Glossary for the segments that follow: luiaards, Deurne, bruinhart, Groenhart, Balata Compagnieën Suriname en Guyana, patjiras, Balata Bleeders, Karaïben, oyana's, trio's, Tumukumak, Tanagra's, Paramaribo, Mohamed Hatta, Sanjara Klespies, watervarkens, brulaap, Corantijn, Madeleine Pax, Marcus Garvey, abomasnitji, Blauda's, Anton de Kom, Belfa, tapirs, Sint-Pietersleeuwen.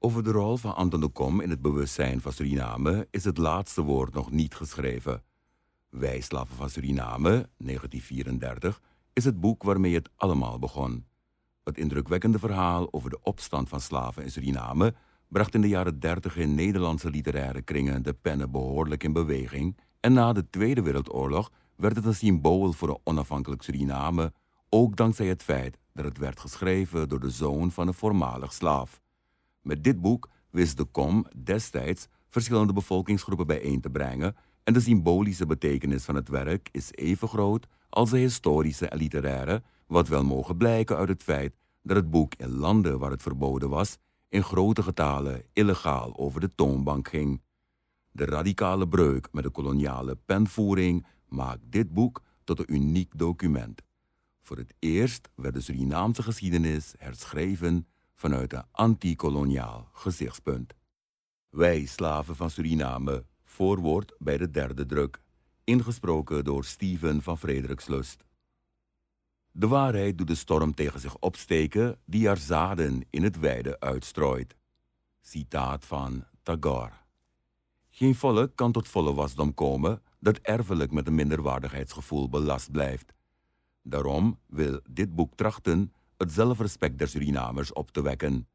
Over de rol van Anton de Kom in het bewustzijn van Suriname is het laatste woord nog niet geschreven. Wij Slaven van Suriname, 1934, is het boek waarmee het allemaal begon. Het indrukwekkende verhaal over de opstand van slaven in Suriname bracht in de jaren 30 in Nederlandse literaire kringen de pennen behoorlijk in beweging en na de Tweede Wereldoorlog werd het een symbool voor een onafhankelijk Suriname, ook dankzij het feit dat het werd geschreven door de zoon van een voormalig slaaf. Met dit boek wist de Kom destijds verschillende bevolkingsgroepen bijeen te brengen en de symbolische betekenis van het werk is even groot als de historische en literaire, wat wel mogen blijken uit het feit dat het boek in landen waar het verboden was, in grote getalen illegaal over de toonbank ging. De radicale breuk met de koloniale penvoering maakt dit boek tot een uniek document. Voor het eerst werd de Surinaamse geschiedenis herschreven vanuit een anti-koloniaal gezichtspunt. Wij Slaven van Suriname, voorwoord bij de derde druk. Ingesproken door Steven van Frederikslust. De waarheid doet de storm tegen zich opsteken die haar zaden in het wijde uitstrooit. Citaat van Tagore. Geen volk kan tot volle wasdom komen dat erfelijk met een minderwaardigheidsgevoel belast blijft. Daarom wil dit boek trachten het zelfrespect der Surinamers op te wekken.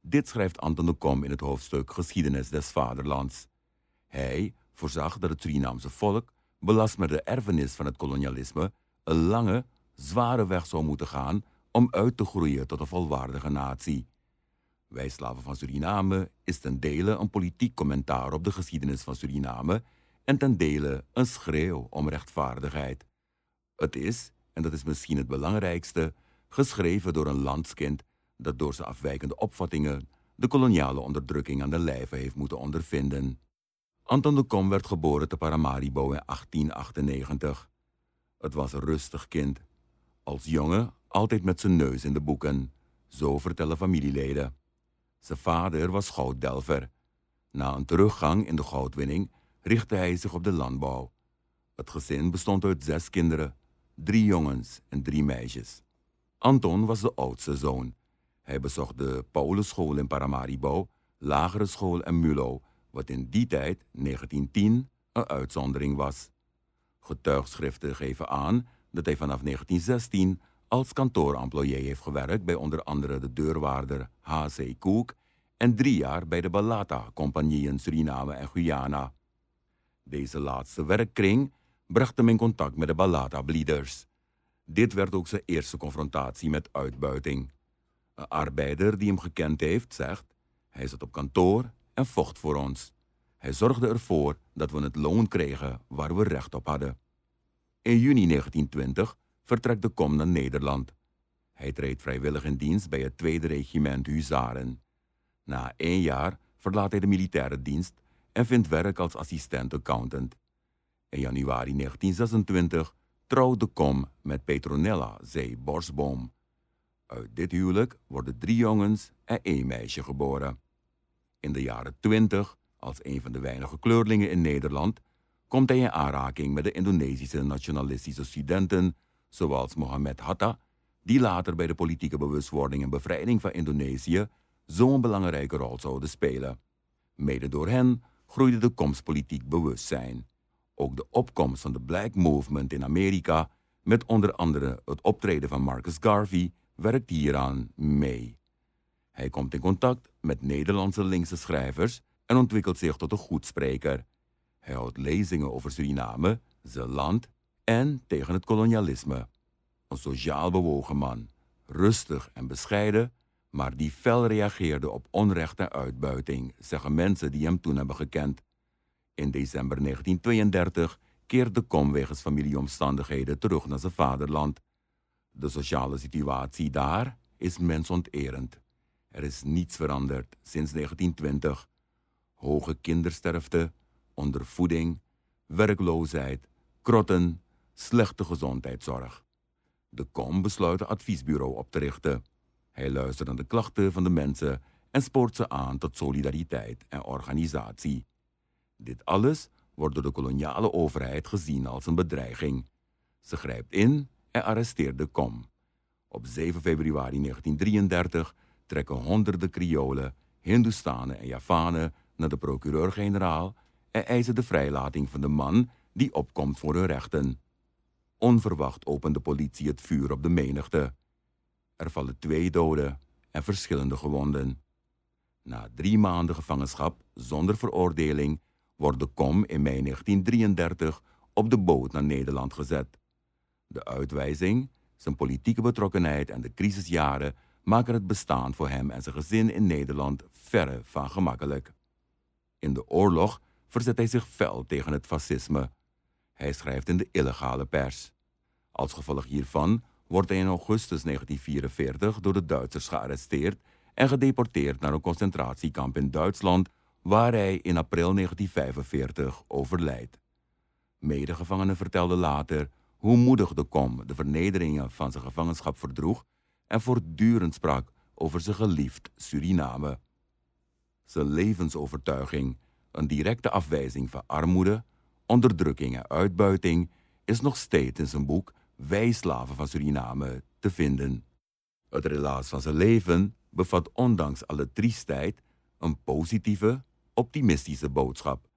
Dit schrijft Anton de Kom in het hoofdstuk Geschiedenis des Vaderlands. Hij voorzag dat het Surinaamse volk, belast met de erfenis van het kolonialisme, een lange, zware weg zou moeten gaan om uit te groeien tot een volwaardige natie. Wij Slaven van Suriname is ten dele een politiek commentaar op de geschiedenis van Suriname en ten dele een schreeuw om rechtvaardigheid. Het is, en dat is misschien het belangrijkste, geschreven door een landskind dat door zijn afwijkende opvattingen de koloniale onderdrukking aan de lijve heeft moeten ondervinden. Anton de Kom werd geboren te Paramaribo in 1898. Het was een rustig kind. Als jongen altijd met zijn neus in de boeken. Zo vertellen familieleden. Zijn vader was gouddelver. Na een teruggang in de goudwinning richtte hij zich op de landbouw. Het gezin bestond uit 6 kinderen, 3 jongens en 3 meisjes. Anton was de oudste zoon. Hij bezocht de Pauluschool in Paramaribo, lagere school en MULO, wat in die tijd, 1910, een uitzondering was. Getuigschriften geven aan dat hij vanaf 1916 als kantooremployé heeft gewerkt bij onder andere de deurwaarder H.C. Koek en 3 jaar bij de Balata Compagnieën Suriname en Guyana. Deze laatste werkkring bracht hem in contact met de Balata Bleeders. Dit werd ook zijn eerste confrontatie met uitbuiting. Een arbeider die hem gekend heeft, zegt: hij zat op kantoor en vocht voor ons. Hij zorgde ervoor dat we het loon kregen waar we recht op hadden. In juni 1920 vertrekt de Kom naar Nederland. Hij treedt vrijwillig in dienst bij het 2e Regiment Huzaren. Na 1 jaar verlaat hij de militaire dienst en vindt werk als assistent-accountant. In januari 1926 trouwt de Kom met Petronella Borsboom. Uit dit huwelijk worden 3 jongens en 1 meisje geboren. In de jaren 20, als een van de weinige kleurlingen in Nederland, komt hij in aanraking met de Indonesische nationalistische studenten, zoals Mohamed Hatta, die later bij de politieke bewustwording en bevrijding van Indonesië zo'n belangrijke rol zouden spelen. Mede door hen groeide de Koms politiek bewustzijn. Ook de opkomst van de Black Movement in Amerika, met onder andere het optreden van Marcus Garvey, werkt hieraan mee. Hij komt in contact met Nederlandse linkse schrijvers en ontwikkelt zich tot een goedspreker. Hij houdt lezingen over Suriname, zijn land en tegen het kolonialisme. Een sociaal bewogen man, rustig en bescheiden, maar die fel reageerde op onrecht en uitbuiting, zeggen mensen die hem toen hebben gekend. In december 1932 keert de Kom wegens familieomstandigheden terug naar zijn vaderland. De sociale situatie daar is mensonterend. Er is niets veranderd sinds 1920. Hoge kindersterfte, ondervoeding, werkloosheid, krotten, slechte gezondheidszorg. De Kom besluit een adviesbureau op te richten. Hij luistert naar de klachten van de mensen en spoort ze aan tot solidariteit en organisatie. Dit alles wordt door de koloniale overheid gezien als een bedreiging. Ze grijpt in en arresteert de Kom. Op 7 februari 1933 trekken honderden Kriolen Hindoestanen en Javanen naar de procureur-generaal en eisen de vrijlating van de man die opkomt voor hun rechten. Onverwacht opent de politie het vuur op de menigte. Er vallen 2 doden en verschillende gewonden. Na 3 maanden gevangenschap zonder veroordeling wordt de Kom in mei 1933 op de boot naar Nederland gezet. De uitwijzing, zijn politieke betrokkenheid en de crisisjaren maken het bestaan voor hem en zijn gezin in Nederland verre van gemakkelijk. In de oorlog verzet hij zich fel tegen het fascisme. Hij schrijft in de illegale pers. Als gevolg hiervan wordt hij in augustus 1944 door de Duitsers gearresteerd en gedeporteerd naar een concentratiekamp in Duitsland, waar hij in april 1945 overlijdt. Medegevangenen vertelden later hoe moedig de Kom de vernederingen van zijn gevangenschap verdroeg en voortdurend sprak over zijn geliefd Suriname. Zijn levensovertuiging, een directe afwijzing van armoede, onderdrukking en uitbuiting, is nog steeds in zijn boek Wij Slaven van Suriname te vinden. Het relaas van zijn leven bevat ondanks alle triestheid een positieve, optimistische boodschap.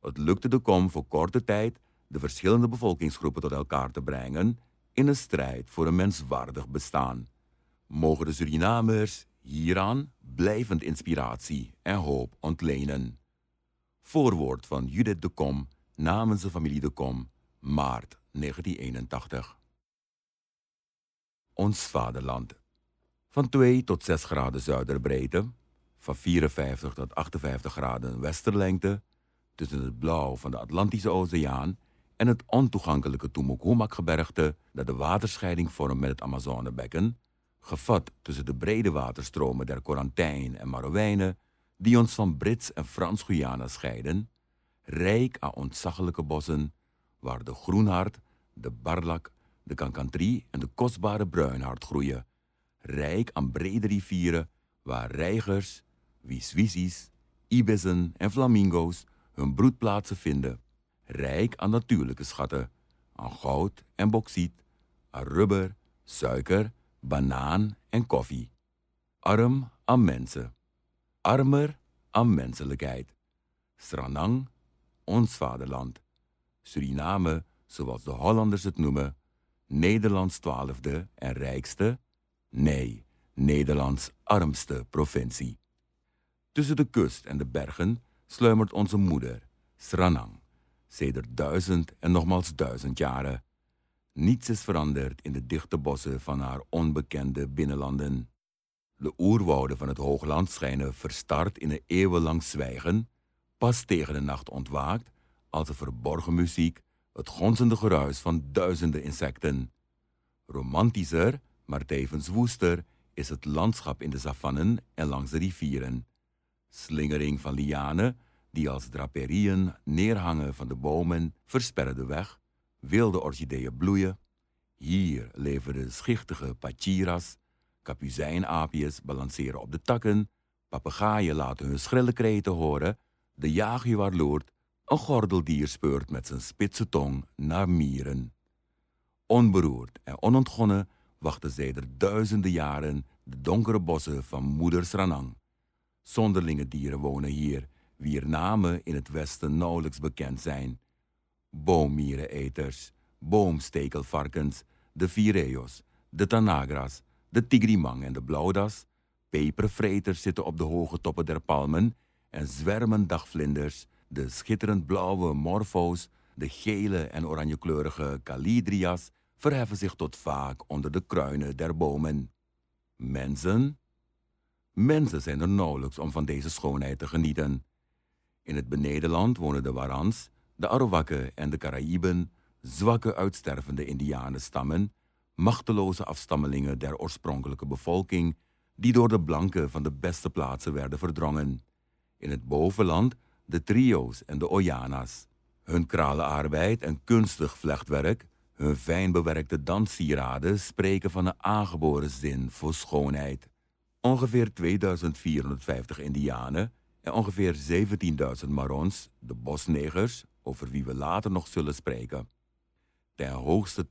Het lukte de Kom voor korte tijd de verschillende bevolkingsgroepen tot elkaar te brengen in een strijd voor een menswaardig bestaan. Mogen de Surinamers hieraan blijvend inspiratie en hoop ontlenen. Voorwoord van Judith de Kom namens de familie de Kom, maart 1981. Ons vaderland. Van 2 tot 6 graden zuiderbreedte, van 54 tot 58 graden westerlengte, tussen het blauw van de Atlantische Oceaan en het ontoegankelijke Tumukumak-gebergte dat de waterscheiding vormt met het Amazonebekken, gevat tussen de brede waterstromen der Corantijn en Marowijnen, die ons van Brits en Frans Guyana scheiden, rijk aan ontzaglijke bossen, waar de groenhart, de barlak, de kankantrie en de kostbare bruinhart groeien, rijk aan brede rivieren, waar reigers, wiswisis, ibissen en flamingo's hun broedplaatsen vinden, rijk aan natuurlijke schatten, aan goud en bauxiet, aan rubber, suiker, banaan en koffie. Arm aan mensen. Armer aan menselijkheid. Sranan, ons vaderland. Suriname, zoals de Hollanders het noemen. Nederlands 12e en rijkste. Nee, Nederlands armste provincie. Tussen de kust en de bergen sluimert onze moeder, Sranan, sedert 1000 en nogmaals 1000 jaren. Niets is veranderd in de dichte bossen van haar onbekende binnenlanden. De oerwouden van het hoogland schijnen verstard in een eeuwenlang zwijgen, pas tegen de nacht ontwaakt, als de verborgen muziek, het gonzende geruis van duizenden insecten. Romantischer, maar tevens woester, is het landschap in de savannen en langs de rivieren. Slingering van lianen, die als draperieën neerhangen van de bomen, versperren de weg, wilde orchideeën bloeien. Hier leveren schichtige patjiras, kapuzijnaapjes balanceren op de takken, papegaaien laten hun schrille kreten horen, de jaguar loert, een gordeldier speurt met zijn spitse tong naar mieren. Onberoerd en onontgonnen wachten zij er duizenden jaren de donkere bossen van moeder Sranan. Zonderlinge dieren wonen hier, wier namen in het westen nauwelijks bekend zijn. Boommiereneters, boomstekelvarkens, de Vireos, de Tanagra's, de Tigrimang en de Blauda's. Pepervreters zitten op de hoge toppen der palmen en zwermen dagvlinders, de schitterend blauwe Morfo's, de gele en oranjekleurige Kalidria's verheffen zich tot vaak onder de kruinen der bomen. Mensen? Mensen zijn er nauwelijks om van deze schoonheid te genieten. In het benedenland wonen de Warans, de Arawakken en de Karaïben, zwakke uitstervende indianenstammen, machteloze afstammelingen der oorspronkelijke bevolking, die door de blanken van de beste plaatsen werden verdrongen. In het bovenland de trio's en de oyana's. Hun kralenarbeid en kunstig vlechtwerk, hun fijn bewerkte danssieraden spreken van een aangeboren zin voor schoonheid. Ongeveer 2450 indianen en ongeveer 17.000 Marons, de bosnegers, over wie we later nog zullen spreken. Ten hoogste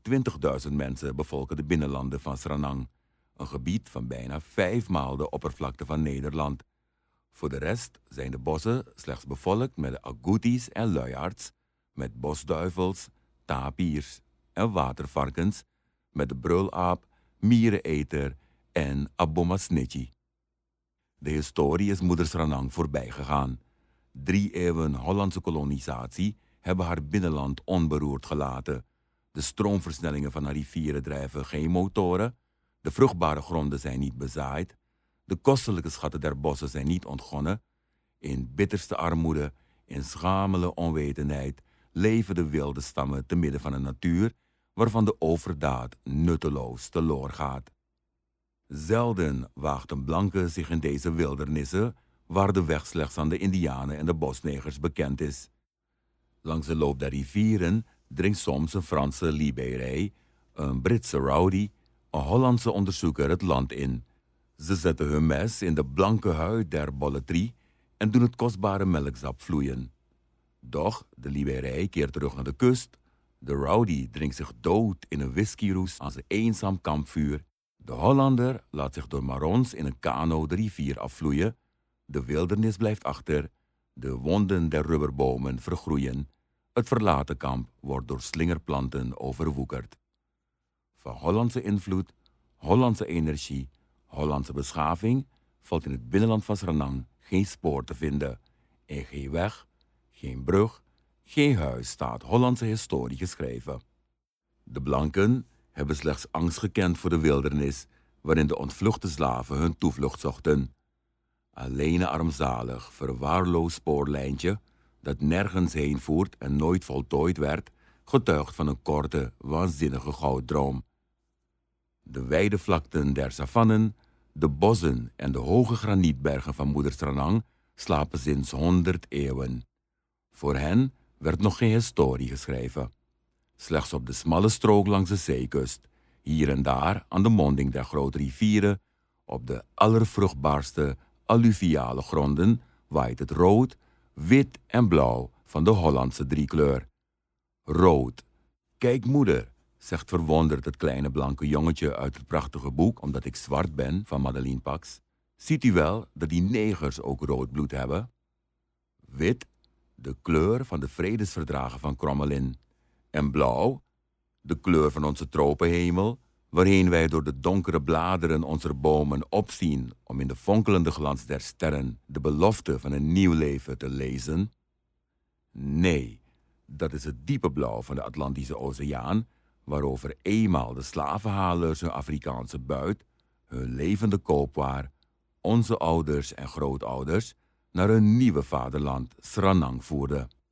20.000 mensen bevolken de binnenlanden van Sranan, een gebied van bijna 5 maal de oppervlakte van Nederland. Voor de rest zijn de bossen slechts bevolkt met de agoutis en luiaards, met bosduivels, tapirs en watervarkens, met de brulaap, miereneter en abomasnitji. De historie is moeder Sranang voorbijgegaan. 3 eeuwen Hollandse kolonisatie hebben haar binnenland onberoerd gelaten. De stroomversnellingen van haar rivieren drijven geen motoren, de vruchtbare gronden zijn niet bezaaid, de kostelijke schatten der bossen zijn niet ontgonnen. In bitterste armoede, in schamele onwetendheid leven de wilde stammen te midden van een natuur waarvan de overdaad nutteloos teloor gaat. Zelden waagt een blanke zich in deze wildernissen, waar de weg slechts aan de Indianen en de bosnegers bekend is. Langs de loop der rivieren dringt soms een Franse liberij, een Britse rowdy, een Hollandse onderzoeker het land in. Ze zetten hun mes in de blanke huid der bolletrie en doen het kostbare melksap vloeien. Doch de liberij keert terug naar de kust. De rowdy drinkt zich dood in een whiskyroes aan zijn eenzaam kampvuur. De Hollander laat zich door marons in een kano de rivier afvloeien. De wildernis blijft achter. De wonden der rubberbomen vergroeien. Het verlaten kamp wordt door slingerplanten overwoekerd. Van Hollandse invloed, Hollandse energie, Hollandse beschaving valt in het binnenland van Sranang geen spoor te vinden. En geen weg, geen brug, geen huis staat Hollandse historie geschreven. De blanken hebben slechts angst gekend voor de wildernis, waarin de ontvluchte slaven hun toevlucht zochten. Alleen een armzalig, verwaarloosd spoorlijntje dat nergens heen voert en nooit voltooid werd, getuigt van een korte, waanzinnige gouddroom. De wijde vlakten der savannen, de bossen en de hoge granietbergen van moeder Sranang slapen sinds 100 eeuwen. Voor hen werd nog geen historie geschreven. Slechts op de smalle strook langs de zeekust, hier en daar aan de monding der grote rivieren, op de allervruchtbaarste alluviale gronden waait het rood, wit en blauw van de Hollandse driekleur. Rood. Kijk moeder, zegt verwonderd het kleine blanke jongetje uit het prachtige boek Omdat ik zwart ben van Madeleine Pax. Ziet u wel dat die negers ook rood bloed hebben? Wit, de kleur van de vredesverdragen van Crommelin. En blauw, de kleur van onze tropenhemel, waarheen wij door de donkere bladeren onze bomen opzien om in de fonkelende glans der sterren de belofte van een nieuw leven te lezen. Nee, dat is het diepe blauw van de Atlantische Oceaan, waarover eenmaal de slavenhalers hun Afrikaanse buit, hun levende koopwaar, onze ouders en grootouders, naar hun nieuwe vaderland Sranang voerden.